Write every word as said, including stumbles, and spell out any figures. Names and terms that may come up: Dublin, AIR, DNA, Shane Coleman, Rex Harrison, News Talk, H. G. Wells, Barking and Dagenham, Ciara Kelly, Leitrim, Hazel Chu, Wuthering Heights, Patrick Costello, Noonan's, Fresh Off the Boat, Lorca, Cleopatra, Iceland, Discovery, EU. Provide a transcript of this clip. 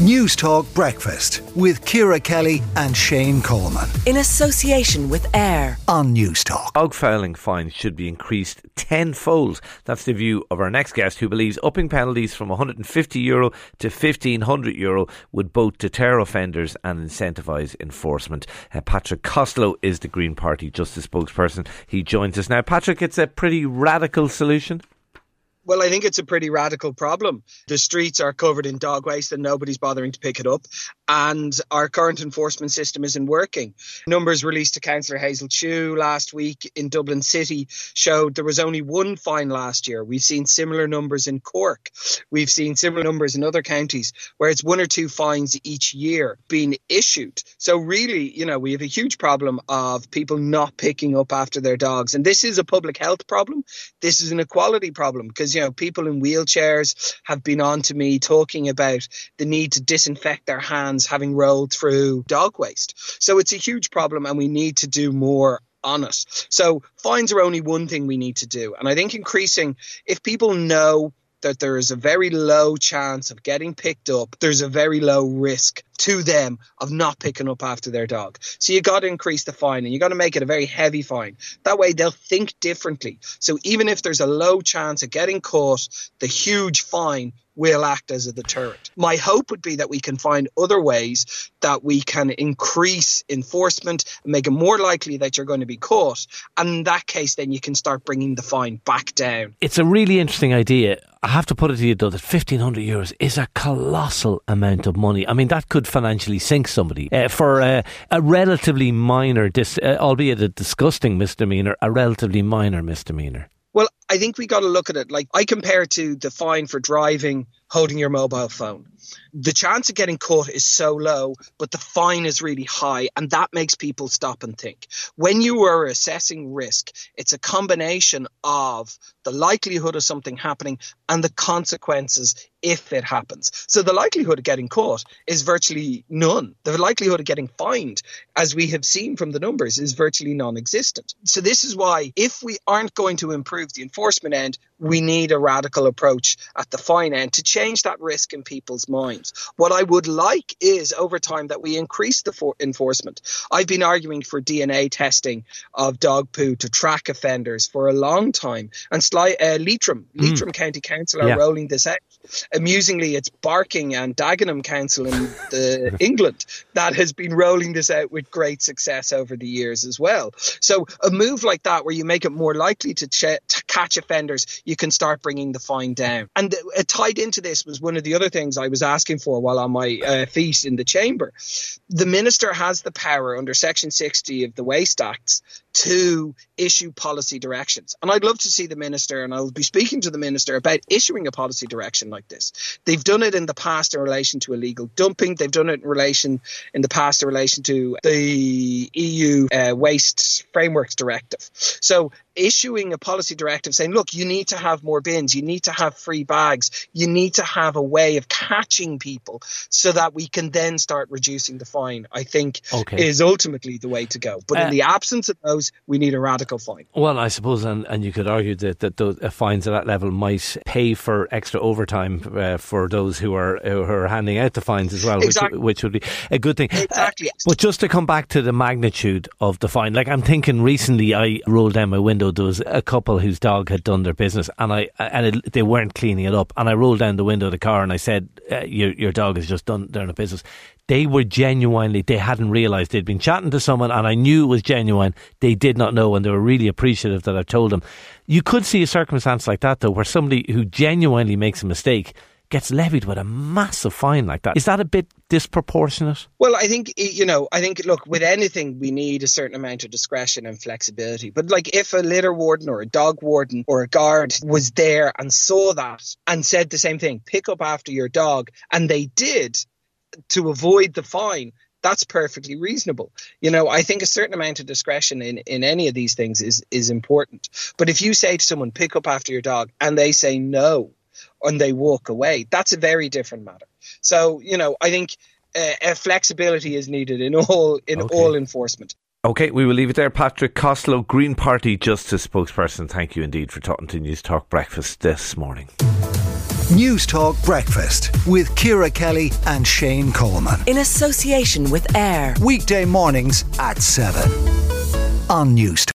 News Talk Breakfast with Ciara Kelly and Shane Coleman. In association with AIR on News Talk. Dog fouling fines should be increased tenfold. That's the view of our next guest, who believes upping penalties from one hundred fifty euro to fifteen hundred euro would both deter offenders and incentivise enforcement. Uh, Patrick Costello is the Green Party Justice spokesperson. He joins us now. Patrick, it's a pretty radical solution. Well, I think it's a pretty radical problem. The streets are covered in dog waste and nobody's bothering to pick it up. And our current enforcement system isn't working. Numbers released to Councillor Hazel Chu last week in Dublin City showed there was only one fine last year. We've seen similar numbers in Cork. We've seen similar numbers in other counties where it's one or two fines each year being issued. So really, you know, we have a huge problem of people not picking up after their dogs. And this is a public health problem. This is an equality problem because, you You know, people in wheelchairs have been on to me talking about the need to disinfect their hands having rolled through dog waste. So it's a huge problem and we need to do more on it. So fines are only one thing we need to do. And I think increasing, if people know that there is a very low chance of getting picked up, there's a very low risk to them of not picking up after their dog. So you got to increase the fine and you got to make it a very heavy fine. That way they'll think differently. So even if there's a low chance of getting caught, the huge fine will act as a deterrent. My hope would be that we can find other ways that we can increase enforcement and make it more likely that you're going to be caught. And in that case, then you can start bringing the fine back down. It's a really interesting idea. I have to put it to you, though, that fifteen hundred euros is a colossal amount of money. I mean, that could financially sink somebody uh, for uh, a relatively minor, dis- uh, albeit a disgusting misdemeanor, a relatively minor misdemeanor. Well, I think we got to look at it like I compare it to the fine for driving, holding your mobile phone. The chance of getting caught is so low, but the fine is really high. And that makes people stop and think. When you are assessing risk, it's a combination of the likelihood of something happening and the consequences if it happens. So the likelihood of getting caught is virtually none. The likelihood of getting fined, as we have seen from the numbers, is virtually non-existent. So this is why if we aren't going to improve the enforcement end, we need a radical approach at the fine end to change that risk in people's minds. What I would like is over time that we increase the for- enforcement. I've been arguing for D N A testing of dog poo to track offenders for a long time. And sli- uh, Leitrim, Leitrim mm. County Council are yeah. rolling this out. Amusingly, it's Barking and Dagenham Council in the England that has been rolling this out with great success over the years as well. So a move like that where you make it more likely to, ch- to catch offenders, you can start bringing the fine down. And uh, tied into this was one of the other things I was asking for while on my uh, feet in the chamber. The minister has the power under Section sixty of the Waste Acts to issue policy directions. And I'd love to see the minister, and I'll be speaking to the minister about issuing a policy direction like this. They've done it in the past in relation to illegal dumping. They've done it in relation in the past in relation to the E U uh, Waste Frameworks Directive. So issuing a policy directive saying, look, you need to have more bins, you need to have free bags, you need to have a way of catching people so that we can then start reducing the fine, I think okay. is ultimately the way to go. But uh, in the absence of those, we need a radical fine. Well, I suppose, and, and you could argue that, that those fines at that level might pay for extra overtime uh, for those who are who are handing out the fines as well, exactly. which, which would be a good thing. Exactly. Uh, but just to come back to the magnitude of the fine, like I'm thinking recently I rolled down my window. There was a couple whose dog had done their business and I and it, they weren't cleaning it up, and I rolled down the window of the car and I said uh, your, your dog has just done their business. They were genuinely, they hadn't realised. They'd been chatting to someone and I knew it was genuine. They did not know and they were really appreciative that I told them. You could see a circumstance like that though, where somebody who genuinely makes a mistake gets levied with a massive fine like that. Is that a bit disproportionate? Well, I think, you know, I think, look, with anything, we need a certain amount of discretion and flexibility. But like if a litter warden or a dog warden or a guard was there and saw that and said the same thing, pick up after your dog, and they did to avoid the fine, that's perfectly reasonable. You know, I think a certain amount of discretion in, in any of these things is, is important. But if you say to someone, pick up after your dog, and they say no, and they walk away, that's a very different matter. So, you know, I think uh, flexibility is needed in all in okay. all enforcement. OK, we will leave it there. Patrick Costello, Green Party Justice spokesperson, thank you indeed for talking to News Talk Breakfast this morning. News Talk Breakfast with Ciara Kelly and Shane Coleman. In association with AIR. Weekday mornings at seven on News Talk.